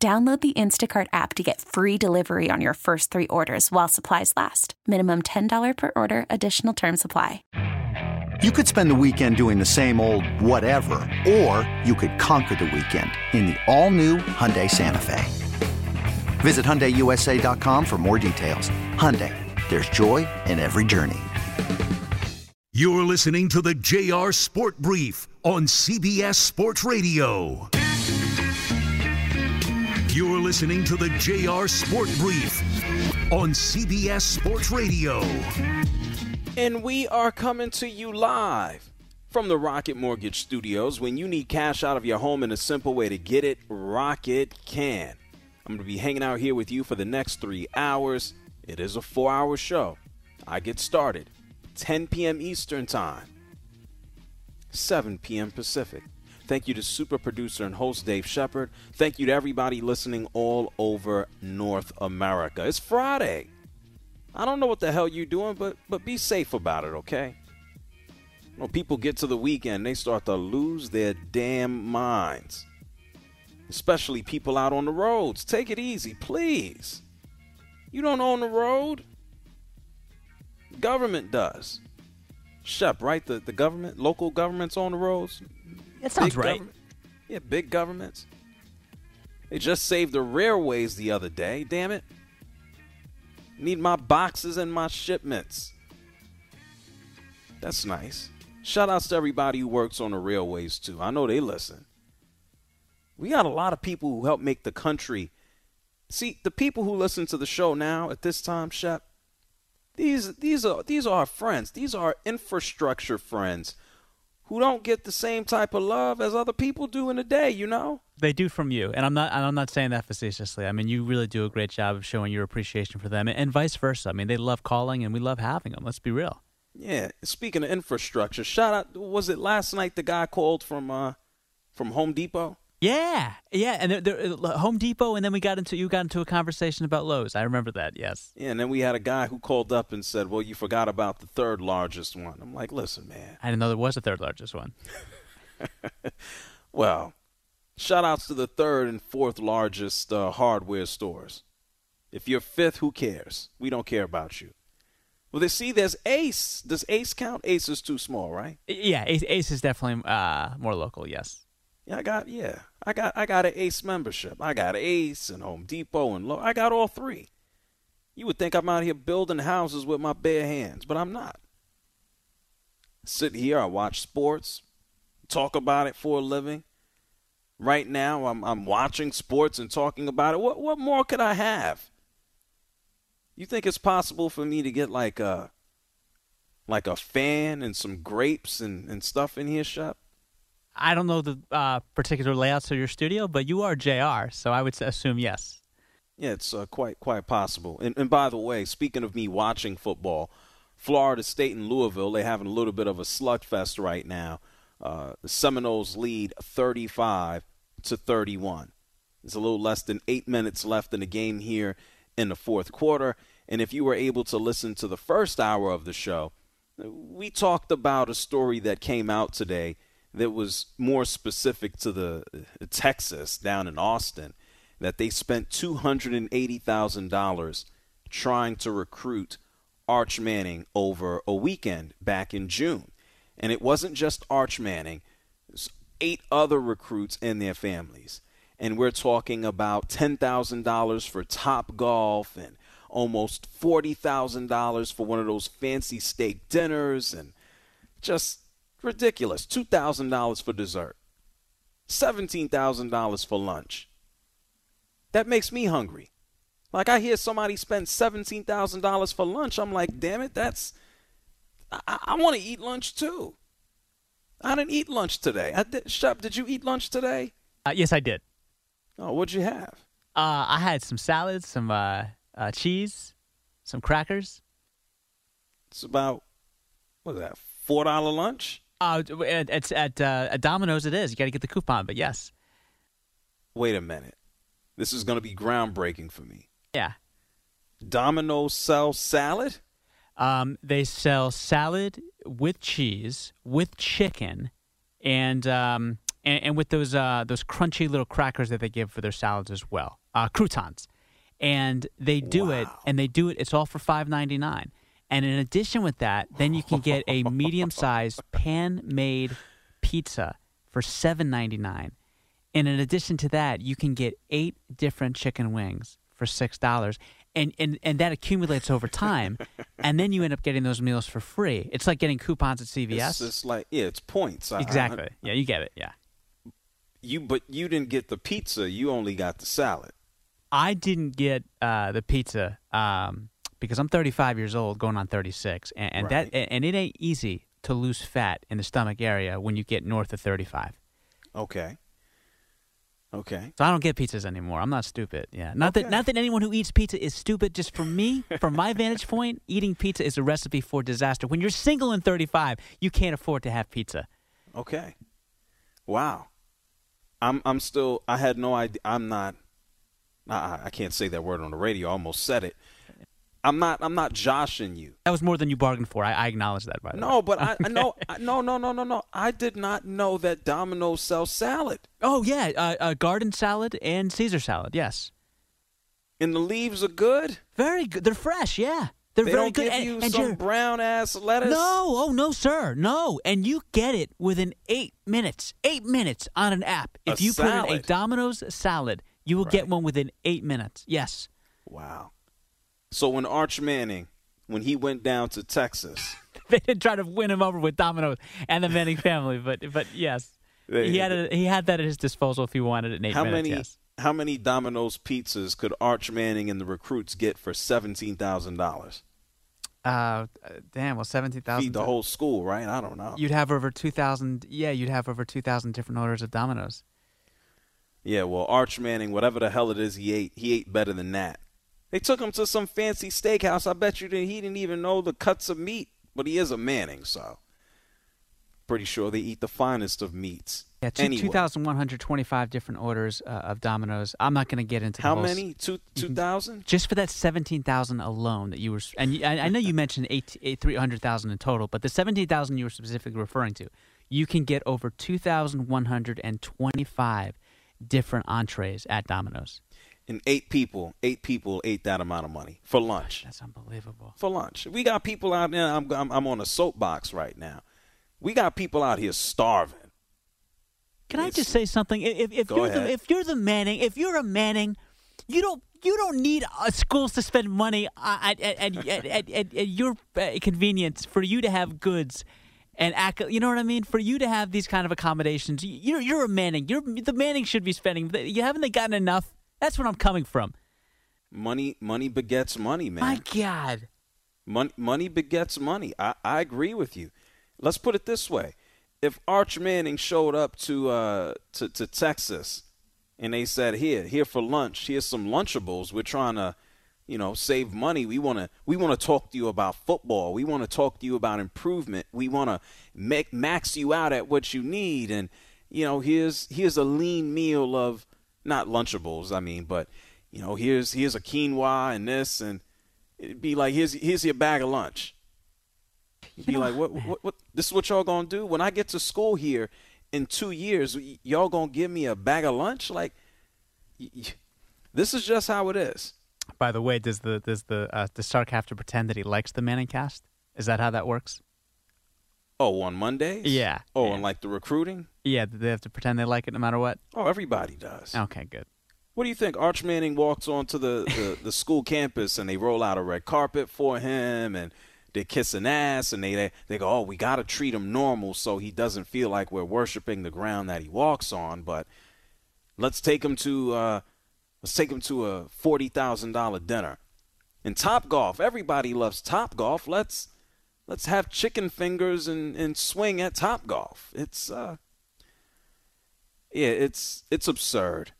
Download the Instacart app to get free delivery on your first three orders while supplies last. Minimum $10 per order. Additional terms apply. You could spend the weekend doing the same old whatever, or you could conquer the weekend in the all-new Hyundai Santa Fe. Visit HyundaiUSA.com for more details. Hyundai, there's joy in every journey. You're listening to the JR Sport Brief on CBS Sports Radio. You're listening to the JR Sport Brief on CBS Sports Radio. And we are coming to you live from the Rocket Mortgage Studios. When you need cash out of your home and a simple way to get it, Rocket can. I'm going to be hanging out here with you for the next 3 hours. It is a 4-hour show. I get started 10 p.m. Eastern Time, 7 p.m. Pacific. Thank you to super producer and host Dave Shepard. Thank you to everybody listening all over North America. It's Friday. I don't know what the hell you're doing, but be safe about it, okay? You know, people get to the weekend, they start to lose their damn minds. Especially people out on the roads. Take it easy, please. You don't own the road. Government does. Shep, right? The government, local governments own the roads. That sounds big, right? Yeah, big governments. They just saved the railways the other day. Damn it. Need my boxes and my shipments. That's nice. Shout outs to everybody who works on the railways, too. I know they listen. We got a lot of people who help make the country. See, the people who listen to the show now at this time, Shep, these are our friends. These are our infrastructure friends who don't get the same type of love as other people do in a day, you know? They do from you, and I'm not saying that facetiously. I mean, you really do a great job of showing your appreciation for them, and vice versa. I mean, they love calling, and we love having them. Let's be real. Yeah. Speaking of infrastructure, shout out. Was it last night the guy called from Home Depot? Yeah, and Home Depot, and then you got into a conversation about Lowe's. I remember that. Yes. Yeah, and then we had a guy who called up and said, "Well, you forgot about the third largest one." I'm like, "Listen, man, I didn't know there was a third largest one." Well, shout outs to the third and fourth largest hardware stores. If you're fifth, who cares? We don't care about you. Well, there's Ace. Does Ace count? Ace is too small, right? Yeah, Ace is definitely more local. Yes. I got an Ace membership. I got Ace and Home Depot and Lowe's. I got all three. You would think I'm out here building houses with my bare hands, but I'm not. I sit here, I watch sports, talk about it for a living. Right now, I'm watching sports and talking about it. What more could I have? You think it's possible for me to get like a fan and some grapes and stuff in here, Shep? I don't know the particular layouts of your studio, but you are JR, so I would assume yes. Yeah, it's quite possible. And by the way, speaking of me watching football, Florida State and Louisville, they're having a little bit of a slugfest right now. The Seminoles lead 35-31. There's a little less than 8 minutes left in the game here in the fourth quarter. And if you were able to listen to the first hour of the show, we talked about a story that came out today that was more specific to the Texas down in Austin, that they spent $280,000 trying to recruit Arch Manning over a weekend back in June. And it wasn't just Arch Manning. It was 8 other recruits and their families. And we're talking about $10,000 for Top Golf and almost $40,000 for one of those fancy steak dinners, and just ridiculous. $2,000 for dessert. $17,000 for lunch. That makes me hungry. Like, I hear somebody spend $17,000 for lunch. I'm like, damn it, I want to eat lunch too. I didn't eat lunch today. Shep, did you eat lunch today? Yes, I did. Oh, what'd you have? I had some salads, some cheese, some crackers. It's about, what is that, $4 lunch? It's at Domino's it is. You got to get the coupon, but yes. Wait a minute. This is going to be groundbreaking for me. Yeah. Domino's sells salad? They sell salad with cheese, with chicken, and with those crunchy little crackers that they give for their salads as well, croutons. And they do it, and they do it. It's all for $5.99. And in addition with that, then you can get a medium-sized pan-made pizza for $7.99. And in addition to that, you can get 8 different chicken wings for $6. And that accumulates over time, and then you end up getting those meals for free. It's like getting coupons at CVS. It's like, yeah, it's points. Exactly. Yeah, you get it, yeah. But you didn't get the pizza. You only got the salad. I didn't get the pizza because I'm 35 years old, going on 36, and right. and it ain't easy to lose fat in the stomach area when you get north of 35. Okay. So I don't get pizzas anymore. I'm not stupid. Yeah. Not that anyone who eats pizza is stupid. Just for me, from my vantage point, eating pizza is a recipe for disaster. When you're single and 35, you can't afford to have pizza. Okay. Wow. I'm still. I had no idea. I'm not. I can't say that word on the radio. I almost said it. I'm not joshing you. That was more than you bargained for. I acknowledge that, by the way. No, but I know. No. I did not know that Domino's sells salad. Oh, yeah. Garden salad and Caesar salad, yes. And the leaves are good? Very good. They're fresh, yeah. They very don't good. Give you and some brown-ass lettuce? No. Oh, no, sir. No. And you get it within 8 minutes. 8 minutes on an app. If you put in a Domino's salad, you will get one within 8 minutes. Yes. Wow. So when Arch Manning, when he went down to Texas, they didn't try to win him over with Domino's and the Manning family, but yes, he had that at his disposal if he wanted it in 8 minutes. How many Domino's pizzas could Arch Manning and the recruits get for $17,000? Damn, well, 17,000. Feed the whole school, right? I don't know. You'd have over 2,000. Yeah, you'd have over 2,000 different orders of Domino's. Yeah, well, Arch Manning, whatever the hell it is he ate better than that. They took him to some fancy steakhouse. I bet you he didn't even know the cuts of meat, but he is a Manning, so pretty sure they eat the finest of meats. Yeah, anyway. 2,125 different orders of Domino's. I'm not going to get into how many? 2,000? Just for that 17,000 alone that you were, and I know you mentioned 300,000 in total, but the 17,000 you were specifically referring to, you can get over 2,125 different entrees at Domino's. And eight people ate that amount of money for lunch. That's unbelievable. For lunch. We got people out there. I'm on a soapbox right now. We got people out here starving. Can I just say something? If you're a Manning, you don't need schools to spend money at your convenience for you to have goods. And you know what I mean? For you to have these kind of accommodations, you're a Manning. The Manning should be spending. Haven't they gotten enough? That's where I'm coming from. Money begets money, man. My God. Money begets money. I agree with you. Let's put it this way: if Arch Manning showed up to Texas, and they said, "Here for lunch. Here's some Lunchables. We're trying to, save money. We want to talk to you about football. We want to talk to you about improvement. We want to max you out at what you need. And here's a lean meal of." Not Lunchables, but, here's a quinoa and this, and it'd be like, here's your bag of lunch. You'd be like, what? This is what y'all gonna do? When I get to school here in 2 years, y'all gonna give me a bag of lunch? Like, this is just how it is. By the way, does the Sark have to pretend that he likes the Manning cast? Is that how that works? Oh, on Mondays? Yeah. Oh, and like the recruiting? Yeah, they have to pretend they like it no matter what? Oh, everybody does. Okay, good. What do you think? Arch Manning walks onto the school campus and they roll out a red carpet for him and they're kissing ass and they go, oh, we got to treat him normal so he doesn't feel like we're worshiping the ground that he walks on, but let's take him to a $40,000 dinner. And Top Golf, everybody loves Top Golf. Let's have chicken fingers and swing at Top Golf. It's absurd.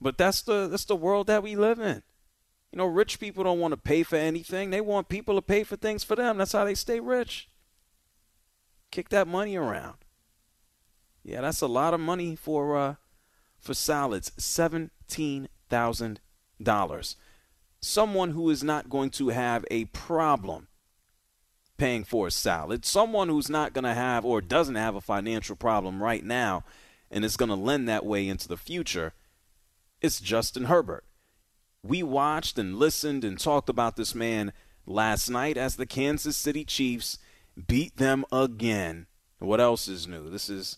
But that's the world that we live in. You know, rich people don't want to pay for anything. They want people to pay for things for them. That's how they stay rich. Kick that money around. Yeah, that's a lot of money for salads. $17,000. Someone who is not going to have a problem paying for a salad. Someone who's not going to have or doesn't have a financial problem right now and is going to lend that way into the future. It's Justin Herbert. We watched and listened and talked about this man last night as the Kansas City Chiefs beat them again. What else is new? This is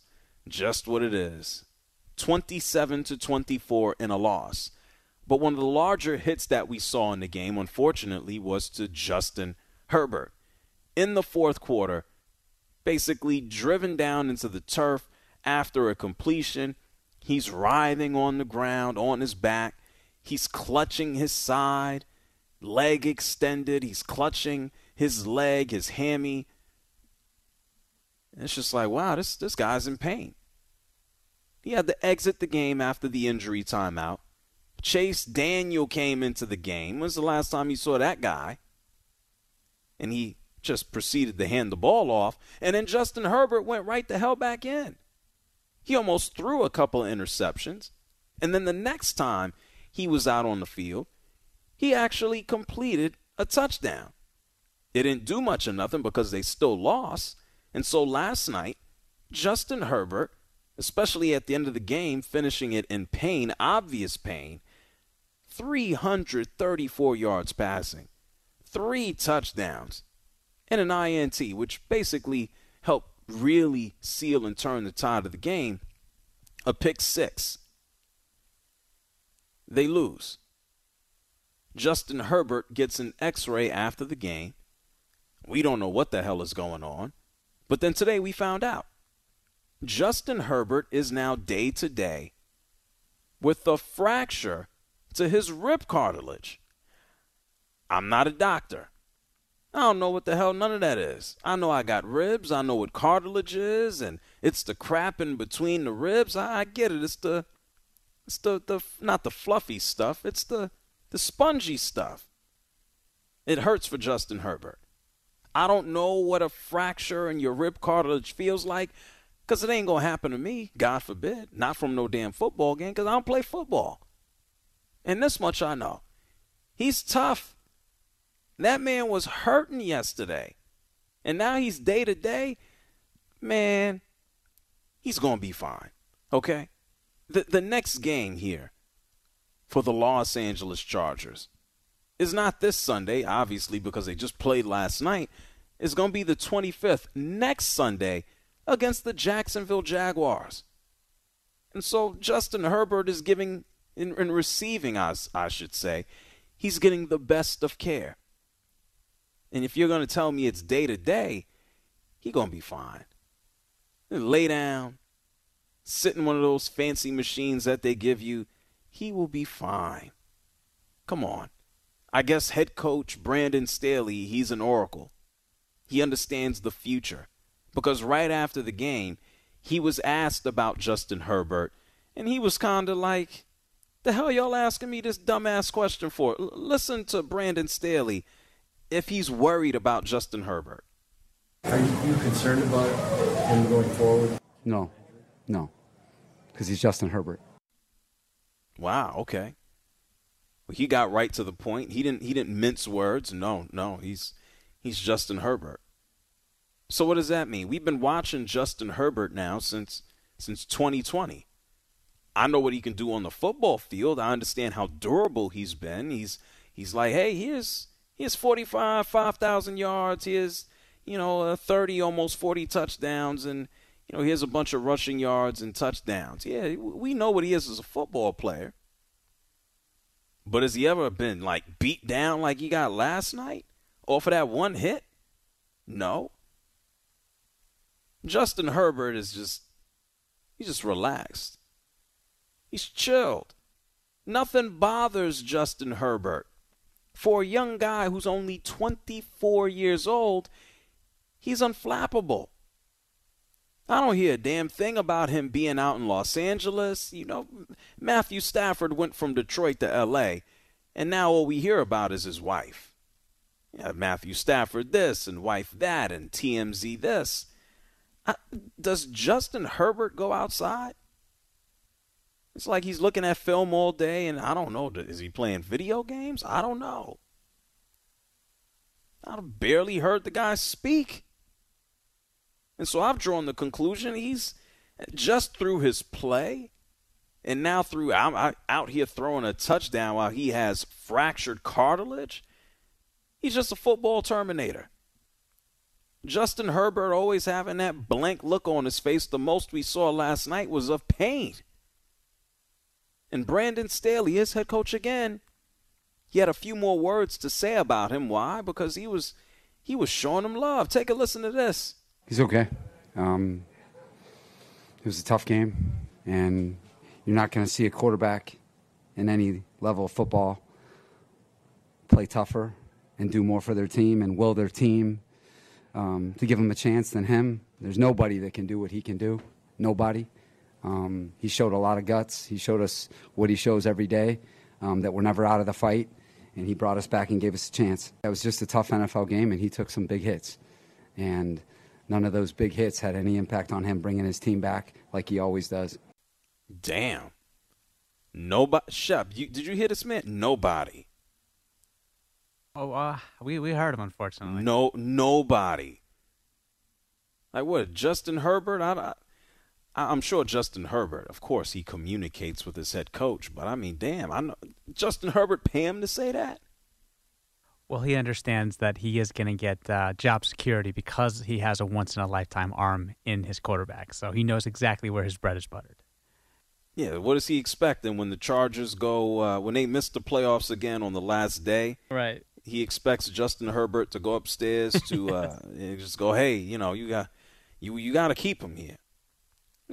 just what it is. 27-24 in a loss. But one of the larger hits that we saw in the game, unfortunately, was to Justin Herbert. In the fourth quarter, basically driven down into the turf after a completion. He's writhing on the ground, on his back. He's clutching his side, leg extended. He's clutching his leg, his hammy. And it's just like, wow, this guy's in pain. He had to exit the game after the injury timeout. Chase Daniel came into the game. When's the last time you saw that guy? And he just proceeded to hand the ball off. And then Justin Herbert went right the hell back in. He almost threw a couple of interceptions. And then the next time he was out on the field, he actually completed a touchdown. It didn't do much of nothing because they still lost. And so last night, Justin Herbert, especially at the end of the game, finishing it in pain, obvious pain, 334 yards passing, 3 touchdowns, and an INT, which basically helped really seal and turn the tide of the game, a pick 6. They lose. Justin Herbert gets an x-ray after the game. We don't know what the hell is going on. But then today we found out. Justin Herbert is now day-to-day with a fracture to his rib cartilage. I'm not a doctor. I don't know what the hell none of that is. I know I got ribs. I know what cartilage is, and it's the crap in between the ribs. I get it. It's the not the fluffy stuff. It's the spongy stuff. It hurts for Justin Herbert. I don't know what a fracture in your rib cartilage feels like, because it ain't going to happen to me, God forbid, not from no damn football game, because I don't play football. And this much I know. He's tough. That man was hurting yesterday, and now he's day-to-day. Man, he's going to be fine, okay? The next game here for the Los Angeles Chargers is not this Sunday, obviously, because they just played last night. It's going to be the 25th, next Sunday, against the Jacksonville Jaguars. And so Justin Herbert is giving, and receiving, I should say, he's getting the best of care. And if you're going to tell me it's day-to-day, he's going to be fine. He'll lay down, sit in one of those fancy machines that they give you. He will be fine. Come on. I guess head coach Brandon Staley, he's an oracle. He understands the future. Because right after the game, he was asked about Justin Herbert. And he was kind of like, the hell y'all asking me this dumbass question for? Listen to Brandon Staley if he's worried about Justin Herbert. Are you concerned about him going forward? No, because he's Justin Herbert. Wow, okay. Well, he got right to the point. He didn't mince words. No, he's Justin Herbert. So what does that mean? We've been watching Justin Herbert now since 2020. I know what he can do on the football field. I understand how durable he's been. He's like, hey, here's 5,000 yards. Here's, 30, almost 40 touchdowns. And, here's a bunch of rushing yards and touchdowns. Yeah, we know what he is as a football player. But has he ever been, beat down like he got last night off of that one hit? No. Justin Herbert is he's just relaxed. He's chilled. Nothing bothers Justin Herbert. For a young guy who's only 24 years old, he's unflappable. I don't hear a damn thing about him being out in Los Angeles. You know, Matthew Stafford went from Detroit to L.A., and now all we hear about is his wife. Yeah, Matthew Stafford this and wife that and TMZ this. Does Justin Herbert go outside? It's like he's looking at film all day, and I don't know, is he playing video games? I don't know. I've barely heard the guy speak. And so I've drawn the conclusion he's just through his play and now through I'm out here throwing a touchdown while he has fractured cartilage. He's just a football terminator. Justin Herbert always having that blank look on his face. The most we saw last night was of pain. And Brandon Staley, his head coach again, he had a few more words to say about him. Why? Because he was showing him love. Take a listen to this. He's okay. It was a tough game, and you're not going to see a quarterback in any level of football play tougher and do more for their team and will their team to give them a chance than him. There's nobody that can do what he can do. Nobody. He showed a lot of guts. He showed us what he shows every day, that we're never out of the fight, and he brought us back and gave us a chance. That was just a tough NFL game, and he took some big hits. And none of those big hits had any impact on him bringing his team back like he always does. Damn. Nobody. Shep, did you hear this man? Nobody. Oh, we heard him, unfortunately. No, nobody. Like what, Justin Herbert? I'm sure Justin Herbert, of course, he communicates with his head coach. But, I mean, damn, Justin Herbert pay him to say that? Well, he understands that he is going to get job security because he has a once-in-a-lifetime arm in his quarterback. So he knows exactly where his bread is buttered. Yeah, what is he expecting when the Chargers go when they miss the playoffs again on the last day? Right. He expects Justin Herbert to go upstairs to and just go, hey, you know, you got to keep him here.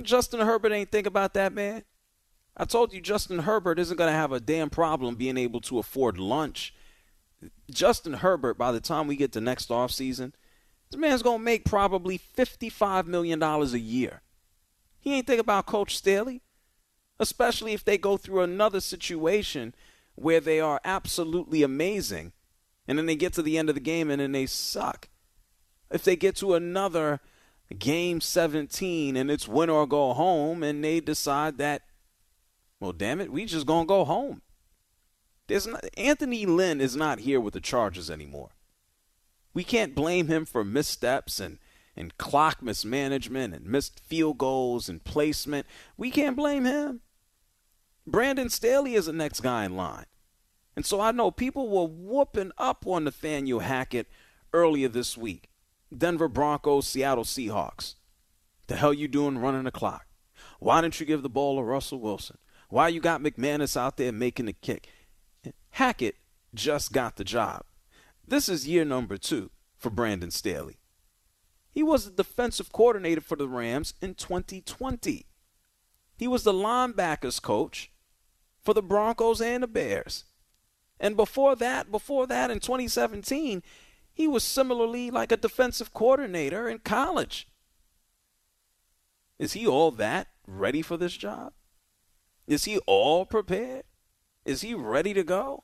Justin Herbert ain't think about that, man. I told you Justin Herbert isn't going to have a damn problem being able to afford lunch. Justin Herbert, by the time we get to next offseason, this man's going to make probably $55 million a year. He ain't think about Coach Staley, especially if they go through another situation where they are absolutely amazing, and then they get to the end of the game and then they suck. If they get to another game 17 and it's win or go home and they decide that, well, damn it, we just going to go home. Anthony Lynn is not here with the Chargers anymore. We can't blame him for missteps and clock mismanagement and missed field goals and placement. We can't blame him. Brandon Staley is the next guy in line. And so I know people were whooping up on Nathaniel Hackett earlier this week. Denver Broncos, Seattle Seahawks. The hell you doing running the clock? Why didn't you give the ball to Russell Wilson? Why you got McManus out there making the kick? Hackett just got the job. This is year number 2 for Brandon Staley. He was the defensive coordinator for the Rams in 2020. He was the linebackers coach for the Broncos and the Bears. And before that in 2017, he was similarly like a defensive coordinator in college. Is he all that ready for this job? Is he all prepared? Is he ready to go?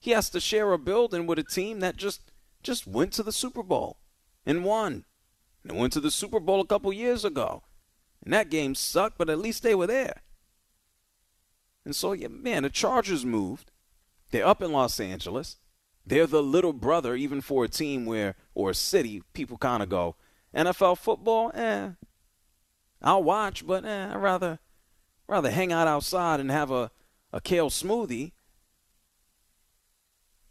He has to share a building with a team that just went to the Super Bowl and won. They went to the Super Bowl a couple years ago. And that game sucked, but at least they were there. And so, yeah, man, the Chargers moved. They're up in Los Angeles. They're the little brother, even for a team where, or a city, people kind of go, NFL football, I'll watch, but I'd rather hang out outside and have a kale smoothie.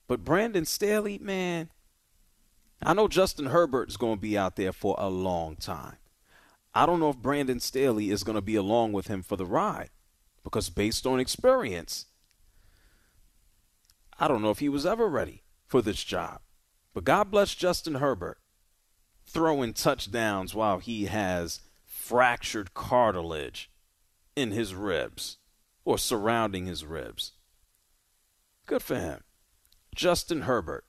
But Brandon Staley, man, I know Justin Herbert is going to be out there for a long time. I don't know if Brandon Staley is going to be along with him for the ride, because based on experience, I don't know if he was ever ready for this job. But God bless Justin Herbert throwing touchdowns while he has fractured cartilage in his ribs, or surrounding his ribs. Good for him. Justin Herbert,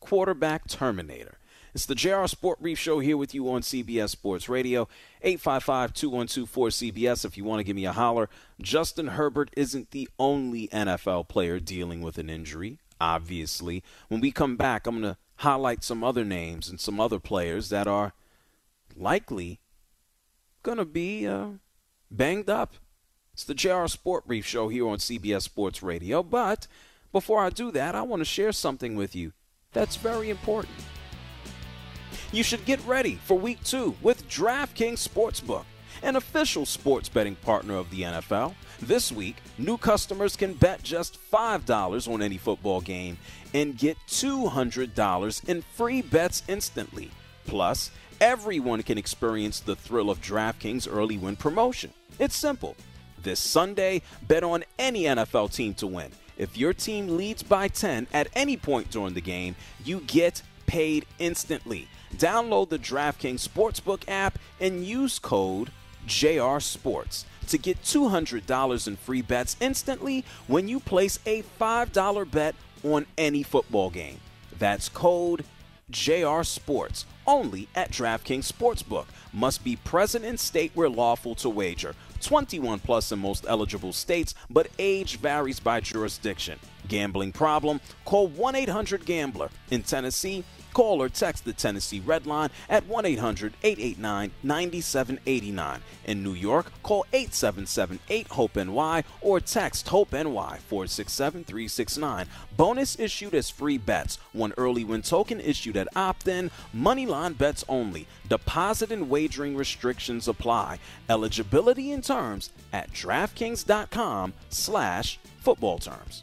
quarterback terminator. It's the JR Sport Brief Show here with you on CBS Sports Radio, 855-212-4CBS if you want to give me a holler. Justin Herbert isn't the only NFL player dealing with an injury, obviously. When we come back, I'm going to highlight some other names and some other players that are likely going to be banged up. It's the JR Sport Brief Show here on CBS Sports Radio. But before I do that, I want to share something with you that's very important. You should get ready for Week 2 with DraftKings Sportsbook, an official sports betting partner of the NFL. This week, new customers can bet just $5 on any football game and get $200 in free bets instantly. Plus, everyone can experience the thrill of DraftKings early win promotion. It's simple. This Sunday, bet on any NFL team to win. If your team leads by 10 at any point during the game, you get paid instantly. Download the DraftKings Sportsbook app and use code JRSports to get $200 in free bets instantly when you place a $5 bet on any football game. That's code JRSports. Only at DraftKings Sportsbook. Must be present in state where lawful to wager. 21 plus in most eligible states, but age varies by jurisdiction. Gambling problem? Call 1-800-GAMBLER. In Tennessee, call or text the Tennessee Red Line at 1-800-889-9789. In New York, call 877-8-HOPE-NY or text HOPE-NY 467-369. Bonus issued as free bets. One early win token issued at opt-in. Moneyline bets only. Deposit and wagering restrictions apply. Eligibility and terms at DraftKings.com/footballterms.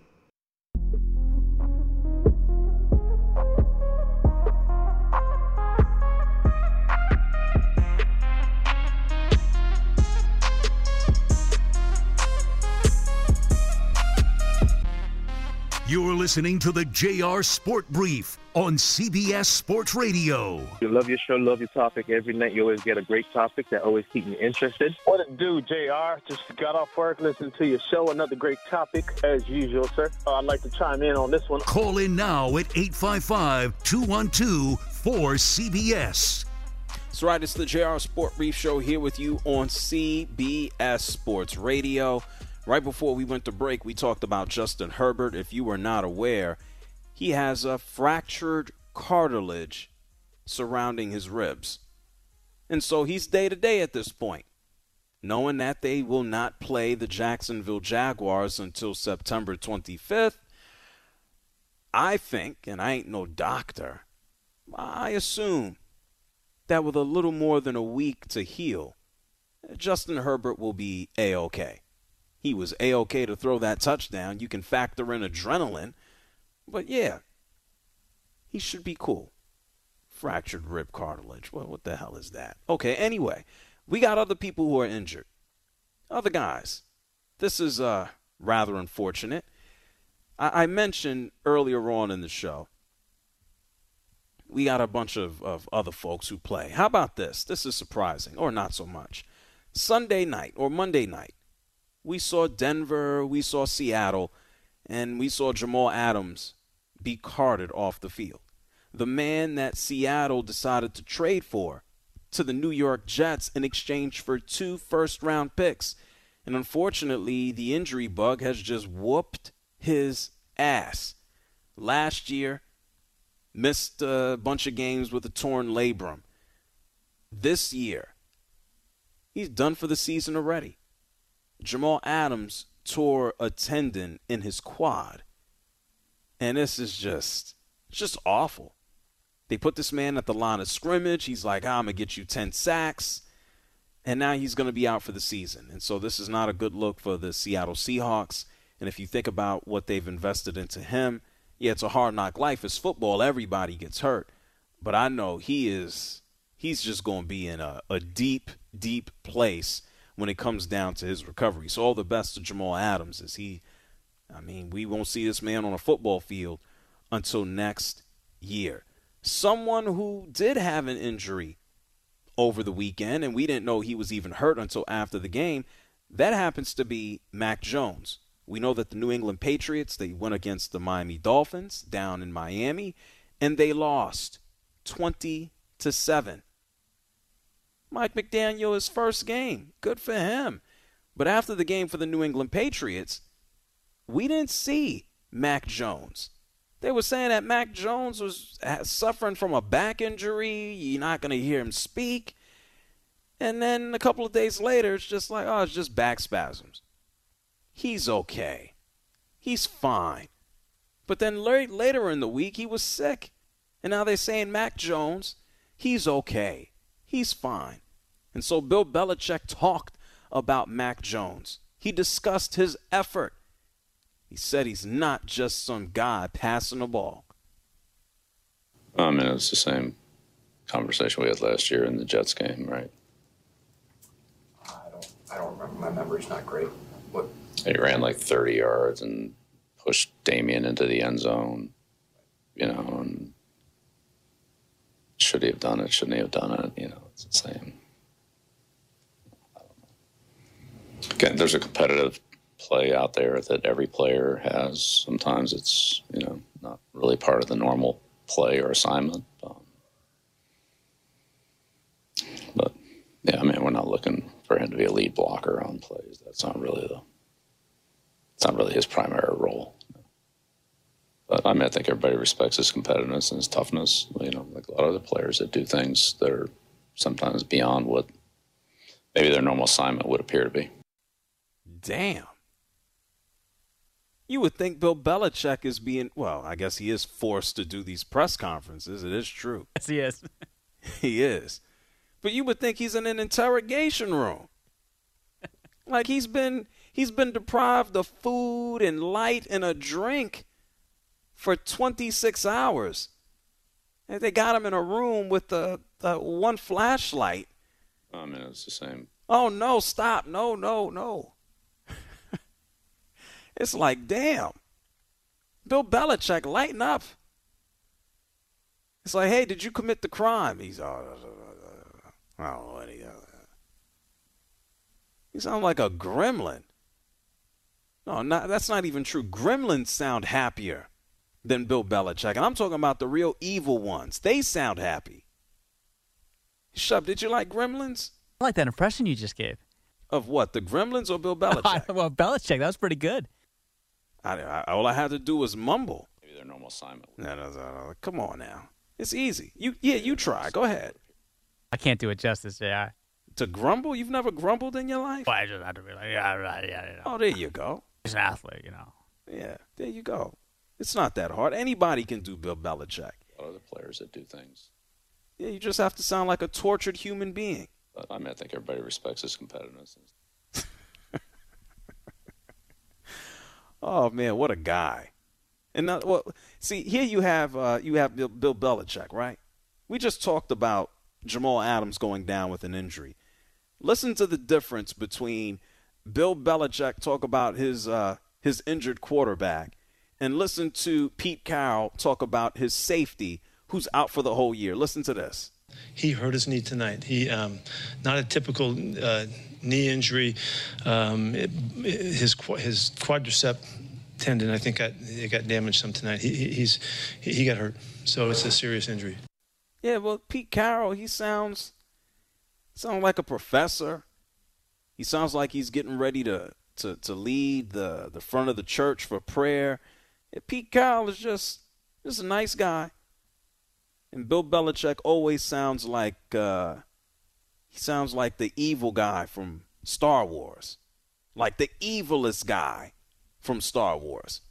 You're listening to the JR Sport Brief on CBS Sports Radio. You love your show, love your topic. Every night you always get a great topic that always keeps me interested. What it do, JR? Just got off work, listened to your show. Another great topic, as usual, sir. I'd like to chime in on this one. Call in now at 855-212-4CBS. That's right, it's the JR Sport Brief Show here with you on CBS Sports Radio. Right before we went to break, we talked about Justin Herbert. If you were not aware, he has a fractured cartilage surrounding his ribs. And so he's day-to-day at this point, knowing that they will not play the Jacksonville Jaguars until September 25th. I think, and I ain't no doctor, I assume that with a little more than a week to heal, Justin Herbert will be A-OK. He was A-OK to throw that touchdown. You can factor in adrenaline. But, yeah, he should be cool. Fractured rib cartilage. Well, what the hell is that? Okay, anyway, we got other people who are injured. Other guys. This is rather unfortunate. I mentioned earlier on in the show, we got a bunch of other folks who play. How about this? This is surprising, or not so much. Sunday night or Monday night, we saw Denver, we saw Seattle, and we saw Jamal Adams be carted off the field. The man that Seattle decided to trade for to the New York Jets in exchange for 2 first-round picks. And unfortunately, the injury bug has just whooped his ass. Last year, missed a bunch of games with a torn labrum. This year, he's done for the season already. Jamal Adams tore a tendon in his quad. And this is just awful. They put this man at the line of scrimmage. He's like, I'm going to get you 10 sacks. And now he's going to be out for the season. And so this is not a good look for the Seattle Seahawks. And if you think about what they've invested into him, yeah, it's a hard knock life. It's football. Everybody gets hurt. But I know he's just going to be in a deep, deep place when it comes down to his recovery. So all the best to Jamal Adams as we won't see this man on a football field until next year. someone who did have an injury over the weekend, and we didn't know he was even hurt until after the game. That happens to be Mac Jones. We know that the New England Patriots, they went against the Miami Dolphins down in Miami, and they lost 20-7. Mike McDaniel, his first game, good for him. But after the game for the New England Patriots, we didn't see Mac Jones. They were saying that Mac Jones was suffering from a back injury. You're not going to hear him speak. And then a couple of days later, it's just like, oh, it's just back spasms. He's okay. He's fine. But then later in the week, he was sick. And now they're saying Mac Jones, he's okay. He's fine. And so Bill Belichick talked about Mac Jones. He discussed his effort. He said he's not just some guy passing the ball. I mean, it's the same conversation we had last year in the Jets game, right? I don't remember. My memory's not great. What? He ran like 30 yards and pushed Damien into the end zone. You know, and should he have done it? Shouldn't he have done it? You know, it's the same. I don't know. Again, there's a competitive play out there that every player has. Sometimes it's, you know, not really part of the normal play or assignment. But, yeah, I mean, we're not looking for him to be a lead blocker on plays. That's not really his primary role. But, I mean, I think everybody respects his competitiveness and his toughness, you know, like a lot of other players that do things that are sometimes beyond what maybe their normal assignment would appear to be. Damn. You would think Bill Belichick is I guess he is forced to do these press conferences. It is true. Yes, he is. He is. But you would think he's in an interrogation room. Like he's been deprived of food and light and a drink for 26 hours. And they got him in a room with one flashlight. I mean, it's the same. Oh, no, stop. No, no, no. It's like, damn, Bill Belichick, lighten up. It's like, hey, did you commit the crime? He's all, I don't know what he. He sounds like a gremlin. No, that's not even true. Gremlins sound happier than Bill Belichick, and I'm talking about the real evil ones. They sound happy. Shub, did you like Gremlins? I like that impression you just gave. Of what, the Gremlins or Bill Belichick? Well, Belichick, that was pretty good. All I had to do was mumble. Maybe their normal assignment. No, come on now. It's easy. You try. Go ahead. I can't do it justice, yeah. To grumble? You've never grumbled in your life? Well, I just have to be like, yeah. Oh, there you go. He's an athlete, you know. Yeah, there you go. It's not that hard. Anybody can do Bill Belichick. Other players that do things. Yeah, you just have to sound like a tortured human being. But, I mean, I think everybody respects his competitiveness. Oh man, what a guy! And now, well, see, here you have Bill Belichick, right? We just talked about Jamal Adams going down with an injury. Listen to the difference between Bill Belichick talk about his injured quarterback, and listen to Pete Carroll talk about his safety who's out for the whole year. Listen to this. He hurt his knee tonight. He not a typical knee injury. His quadricep tendon, I think, it got damaged some tonight. He got hurt, so it's a serious injury. Yeah, well, Pete Carroll, he sounds like a professor. He sounds like he's getting ready to lead the front of the church for prayer. Yeah, Pete Carroll is just a nice guy. And Bill Belichick always sounds like the evil guy from Star Wars, like the evilest guy from Star Wars,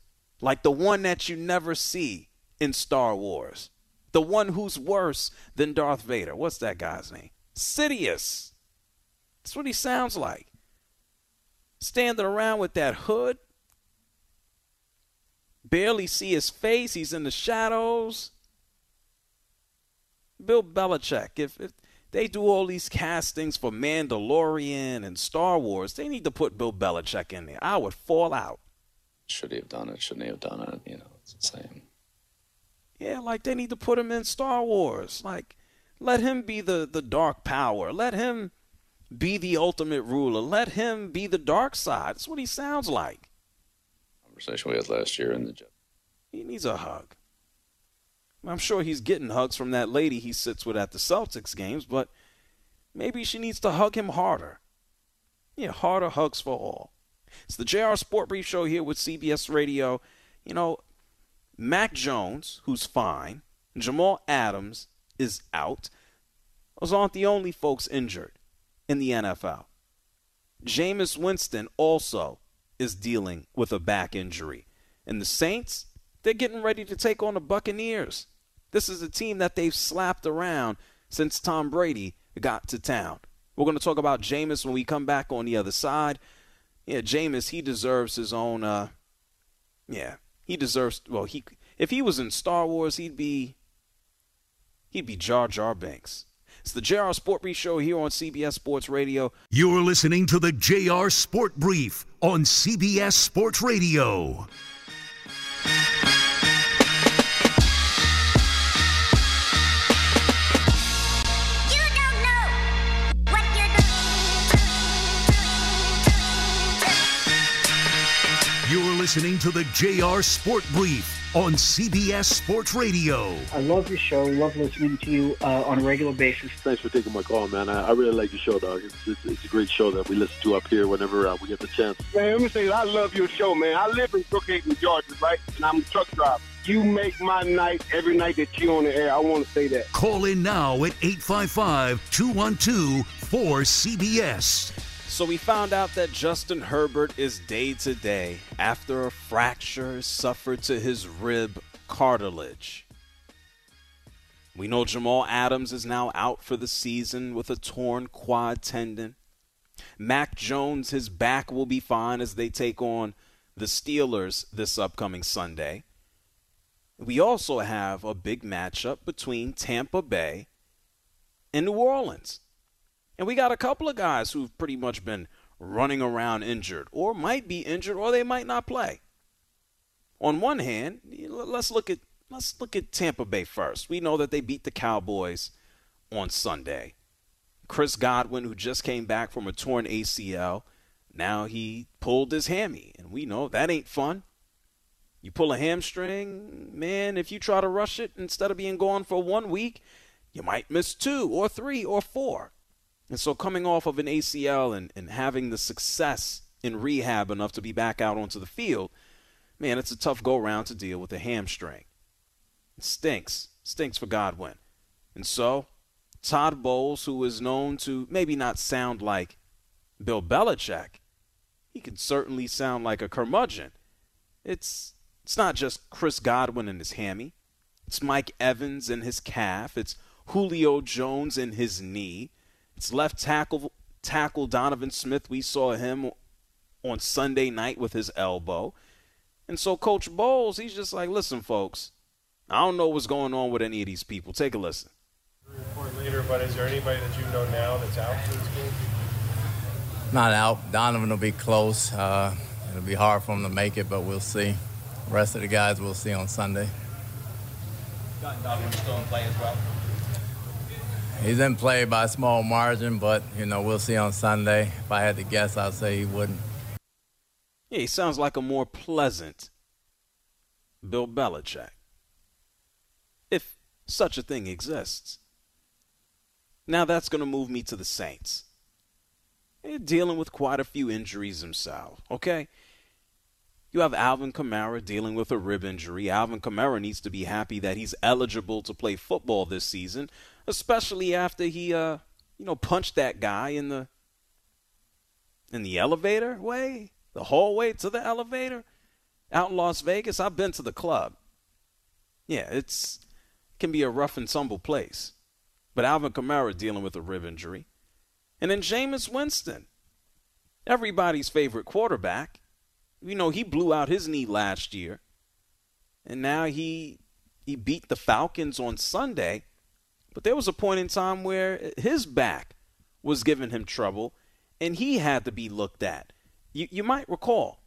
like the one that you never see in Star Wars, the one who's worse than Darth Vader. What's that guy's name? Sidious. That's what he sounds like. Standing around with that hood, barely see his face. He's in the shadows. Bill Belichick, if they do all these castings for Mandalorian and Star Wars, they need to put Bill Belichick in there. I would fall out. Should he have done it? Shouldn't he have done it? You know, it's the same. Yeah, like they need to put him in Star Wars. Like, let him be the dark power. Let him be the ultimate ruler. Let him be the dark side. That's what he sounds like. Conversation we had last year in the gym. He needs a hug. I'm sure he's getting hugs from that lady he sits with at the Celtics games, but maybe she needs to hug him harder. Yeah, harder hugs for all. It's the JR Sport Brief Show here with CBS Radio. You know, Mac Jones, who's fine, Jamal Adams is out. Those aren't the only folks injured in the NFL. Jameis Winston also is dealing with a back injury. And the Saints, they're getting ready to take on the Buccaneers. This is a team that they've slapped around since Tom Brady got to town. We're going to talk about Jameis when we come back on the other side. Yeah, Jameis, he deserves his own, if he was in Star Wars, he'd be Jar Jar Binks. It's the JR Sport Brief Show here on CBS Sports Radio. You're listening to the JR Sport Brief on CBS Sports Radio. Listening to the JR Sport Brief on CBS Sports Radio. I love your show. Love listening to you on a regular basis. Thanks for taking my call, man. I really like your show, dog. It's a great show that we listen to up here whenever we get the chance. Man, let me say, I love your show, man. I live in Brookhaven, Georgia, right? And I'm a truck driver. You make my night every night that you're on the air. I want to say that. Call in now at 855-212-4CBS. So we found out that Justin Herbert is day-to-day after a fracture suffered to his rib cartilage. We know Jamal Adams is now out for the season with a torn quad tendon. Mac Jones, his back will be fine as they take on the Steelers this upcoming Sunday. We also have a big matchup between Tampa Bay and New Orleans. And we got a couple of guys who've pretty much been running around injured or might be injured or they might not play. On one hand, let's look at Tampa Bay first. We know that they beat the Cowboys on Sunday. Chris Godwin, who just came back from a torn ACL, now he pulled his hammy. And we know that ain't fun. You pull a hamstring, man, if you try to rush it, instead of being gone for 1 week, you might miss 2 or 3 or 4. And so coming off of an ACL and having the success in rehab enough to be back out onto the field, man, it's a tough go-round to deal with a hamstring. It stinks. Stinks for Godwin. And so Todd Bowles, who is known to maybe not sound like Bill Belichick, he could certainly sound like a curmudgeon. It's not just Chris Godwin and his hammy. It's Mike Evans and his calf. It's Julio Jones and his knee. It's left tackle Donovan Smith. We saw him on Sunday night with his elbow. And so Coach Bowles, he's just like, listen, folks, I don't know what's going on with any of these people. Take a listen. We'll report later, but is there anybody that you know now that's out for this game? Not out. Donovan will be close. It'll be hard for him to make it, but we'll see. The rest of the guys we'll see on Sunday. Donovan's still in play as well? He's in play by a small margin, but, you know, we'll see on Sunday. If I had to guess, I'd say he wouldn't. Yeah, he sounds like a more pleasant Bill Belichick, if such a thing exists. Now that's going to move me to the Saints. They're dealing with quite a few injuries themselves, okay? You have Alvin Kamara dealing with a rib injury. Alvin Kamara needs to be happy that he's eligible to play football this season, especially after he, punched that guy in the elevator way, the hallway to the elevator out in Las Vegas. I've been to the club. Yeah, it can be a rough and tumble place. But Alvin Kamara dealing with a rib injury. And then Jameis Winston, everybody's favorite quarterback. You know, he blew out his knee last year. And now he beat the Falcons on Sunday. But there was a point in time where his back was giving him trouble, and he had to be looked at. You might recall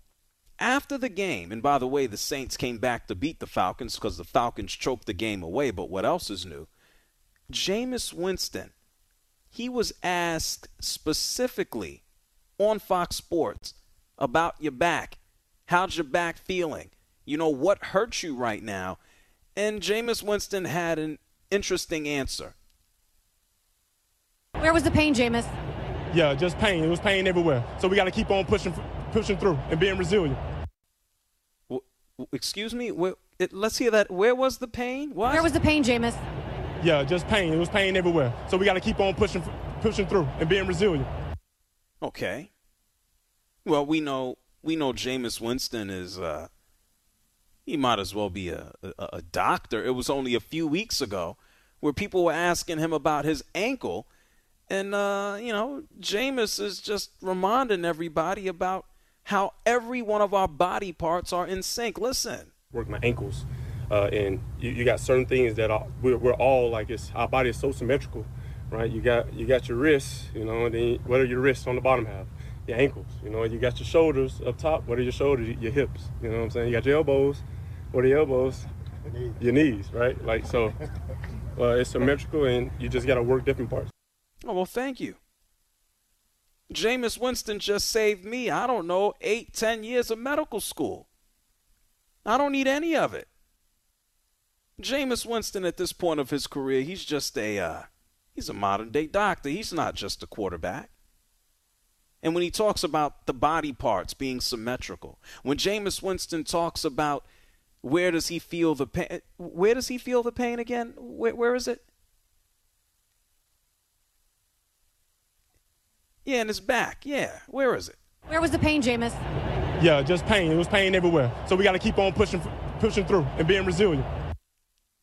After the game, and by the way, the Saints came back to beat the Falcons because the Falcons choked the game away, but what else is new? Jameis Winston, he was asked specifically on Fox Sports about your back. How's your back feeling? You know, what hurts you right now? And Jameis Winston had an interesting answer. Where was the pain, Jameis? Yeah, just pain. It was pain everywhere. So we got to keep on pushing through and being resilient. Well, excuse me? Let's hear that. Where was the pain? What? Where was the pain, Jameis? Yeah, just pain. It was pain everywhere. So we got to keep on pushing through and being resilient. Okay. Well, we know Jameis Winston is he might as well be a doctor. It was only a few weeks ago where people were asking him about his ankle. And, Jameis is just reminding everybody about how every one of our body parts are in sync. Listen. Work my ankles. And you got certain things that we're all like, our body is so symmetrical, right? You got your wrists, and then what are your wrists on the bottom half? Your ankles, you got your shoulders up top. What are your shoulders? Your hips, you know what I'm saying? You got your elbows. What are your elbows? Your knees, right? Like, so it's symmetrical and you just got to work different parts. Oh, well, thank you. Jameis Winston just saved me, 8, 10 years of medical school. I don't need any of it. Jameis Winston at this point of his career, he's just he's a modern-day doctor. He's not just a quarterback. And when he talks about the body parts being symmetrical, when Jameis Winston talks about where does he feel the pain again? Where is it? Yeah, in his back. Yeah. Where is it? Where was the pain, Jameis? Yeah, just pain. It was pain everywhere. So we got to keep on pushing through and being resilient.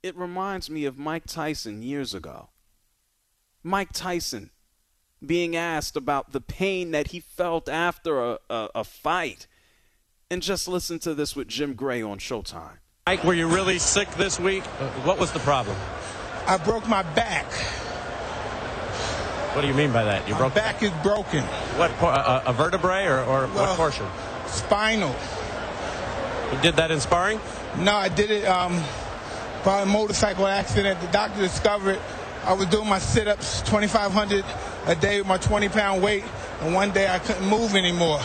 It reminds me of Mike Tyson years ago. Mike Tyson being asked about the pain that he felt after a fight. And just listen to this with Jim Gray on Showtime. Mike, were you really sick this week? What was the problem? I broke my back. What do you mean by that? Your back is broken. What, a vertebrae or what portion? Spinal. You did that in sparring? No, I did it by a motorcycle accident. The doctor discovered I was doing my sit-ups, 2,500 a day with my 20-pound weight, and one day I couldn't move anymore.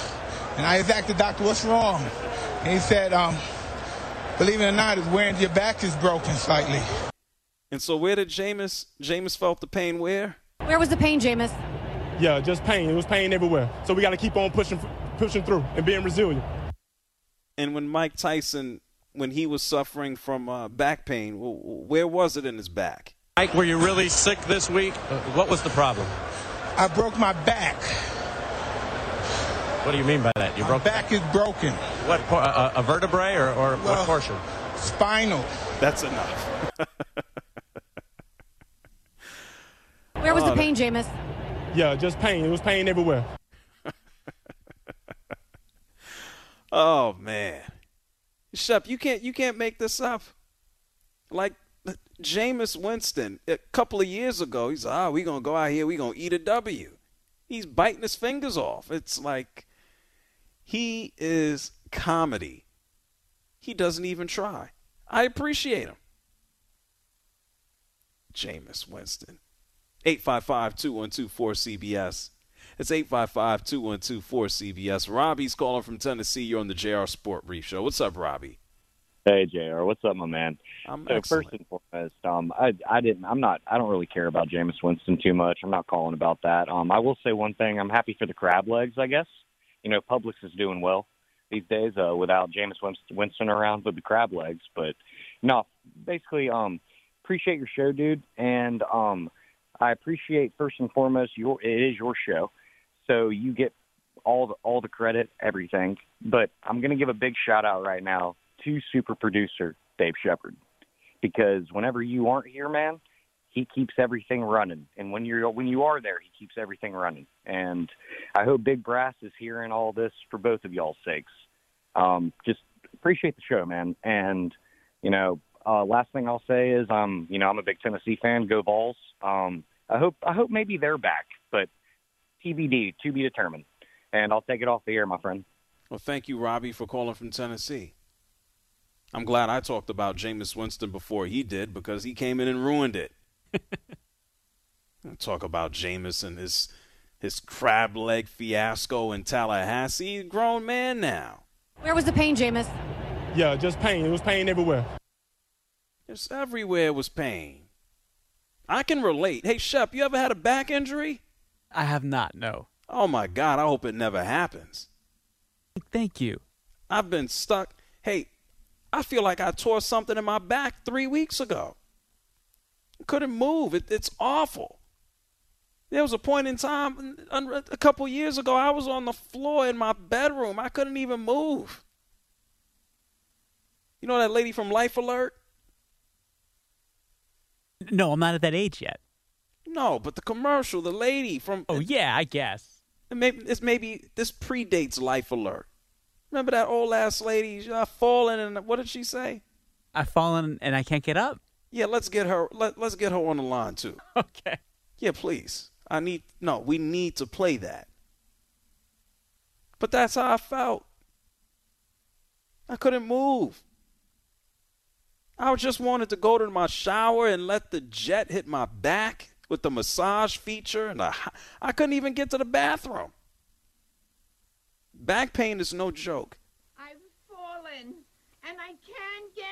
And I asked the doctor, what's wrong? And he said, believe it or not, it's wearing your back is broken slightly. And so where did Jameis felt the pain where? Where was the pain, Jameis? Yeah, just pain. It was pain everywhere. So we got to keep on pushing through and being resilient. And when Mike Tyson, when he was suffering from back pain, where was it in his back? Mike, were you really sick this week? What was the problem? I broke my back. What do you mean by that? My back is broken. What, a vertebrae or what portion? Spinal. That's enough. Where was the pain, Jameis? Yeah, just pain. It was pain everywhere. Oh man, Shep, you can't make this up. Like Jameis Winston, a couple of years ago, he's we gonna go out here, we gonna eat a W. He's biting his fingers off. It's like he is comedy. He doesn't even try. I appreciate him, Jameis Winston. 855-212-4CBS. It's 855-212-4CBS. Robbie's calling from Tennessee. You're on the JR Sport Brief Show. What's up, Robbie? Hey, JR. What's up, my man? First and foremost, I don't really care about Jameis Winston too much. I'm not calling about that. I will say one thing. I'm happy for the crab legs, I guess. Publix is doing well these days without Jameis Winston around with the crab legs. But no, basically, appreciate your show, dude. And I appreciate first and foremost it is your show, so you get all the credit, everything. But I'm gonna give a big shout out right now to super producer Dave Shepard, because whenever you aren't here, man, he keeps everything running, and when you are there, he keeps everything running. And I hope Big Brass is hearing all this for both of y'all's sakes. Just appreciate the show, man. And last thing I'll say is, I'm a big Tennessee fan. Go Vols. I hope maybe they're back, but TBD, to be determined. And I'll take it off the air, my friend. Well, thank you, Robbie, for calling from Tennessee. I'm glad I talked about Jameis Winston before he did, because he came in and ruined it. Talk about Jameis and his crab leg fiasco in Tallahassee. He's a grown man now. Where was the pain, Jameis? Yeah, just pain. It was pain everywhere. Just everywhere was pain. I can relate. Hey, Shep, you ever had a back injury? I have not, no. Oh, my God, I hope it never happens. Thank you. I've been stuck. Hey, I feel like I tore something in my back 3 weeks ago. Couldn't move. It's awful. There was a point in time a couple years ago, I was on the floor in my bedroom. I couldn't even move. You know that lady from Life Alert? No, I'm not at that age yet. No, but the commercial, the lady from... Oh, yeah, I guess. Maybe this predates Life Alert. Remember that old ass lady? I've fallen and... What did she say? I've fallen and I can't get up? Yeah, let's get her on the line, too. Okay. Yeah, please. We need to play that. But that's how I felt. I couldn't move. I just wanted to go to my shower and let the jet hit my back with the massage feature. And I couldn't even get to the bathroom. Back pain is no joke. I've fallen and I can't get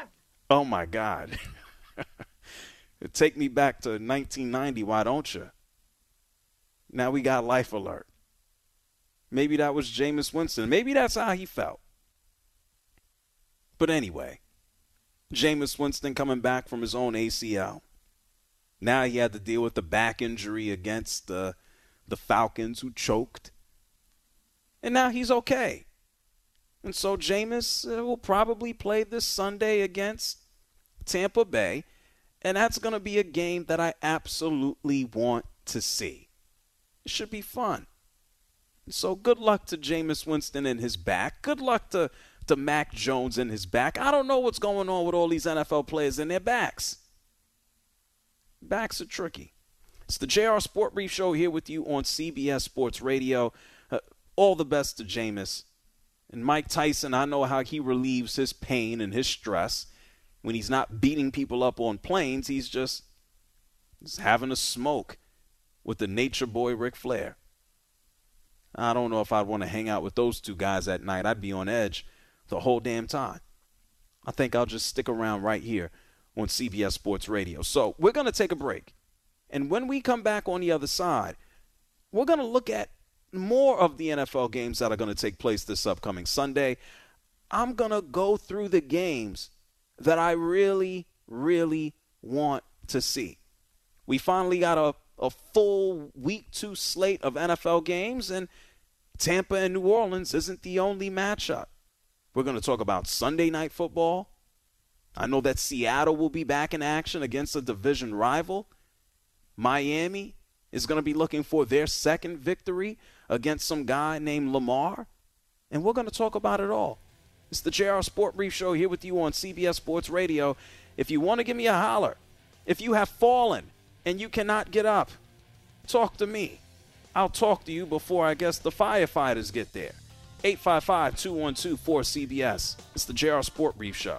up. Oh, my God. Take me back to 1990, why don't you? Now we got Life Alert. Maybe that was Jameis Winston. Maybe that's how he felt. But anyway, Jameis Winston coming back from his own ACL. Now he had to deal with the back injury against the Falcons, who choked. And now he's okay. And so Jameis will probably play this Sunday against Tampa Bay. And that's going to be a game that I absolutely want to see. It should be fun. So good luck to Jameis Winston and his back. Good luck to Mac Jones and his back. I don't know what's going on with all these NFL players and their backs. Backs are tricky. It's the JR Sport Brief Show here with you on CBS Sports Radio. All the best to Jameis. And Mike Tyson, I know how he relieves his pain and his stress. When he's not beating people up on planes, he's just having a smoke with the nature boy Ric Flair. I don't know if I'd want to hang out with those two guys at night. I'd be on edge the whole damn time. I think I'll just stick around right here on CBS Sports Radio. So we're going to take a break. And when we come back on the other side, we're going to look at more of the NFL games that are going to take place this upcoming Sunday. I'm going to go through the games that I really, really want to see. We finally got a full Week 2 slate of NFL games, and Tampa and New Orleans isn't the only matchup. We're going to talk about Sunday Night Football. I know that Seattle will be back in action against a division rival. Miami is going to be looking for their second victory against some guy named Lamar, and we're going to talk about it all. It's the JR Sport Brief Show here with you on CBS Sports Radio. If you want to give me a holler, if you have fallen and you cannot get up, talk to me. I'll talk to you before, I guess, the firefighters get there. 855-212-4CBS. It's the JR Sport Brief Show.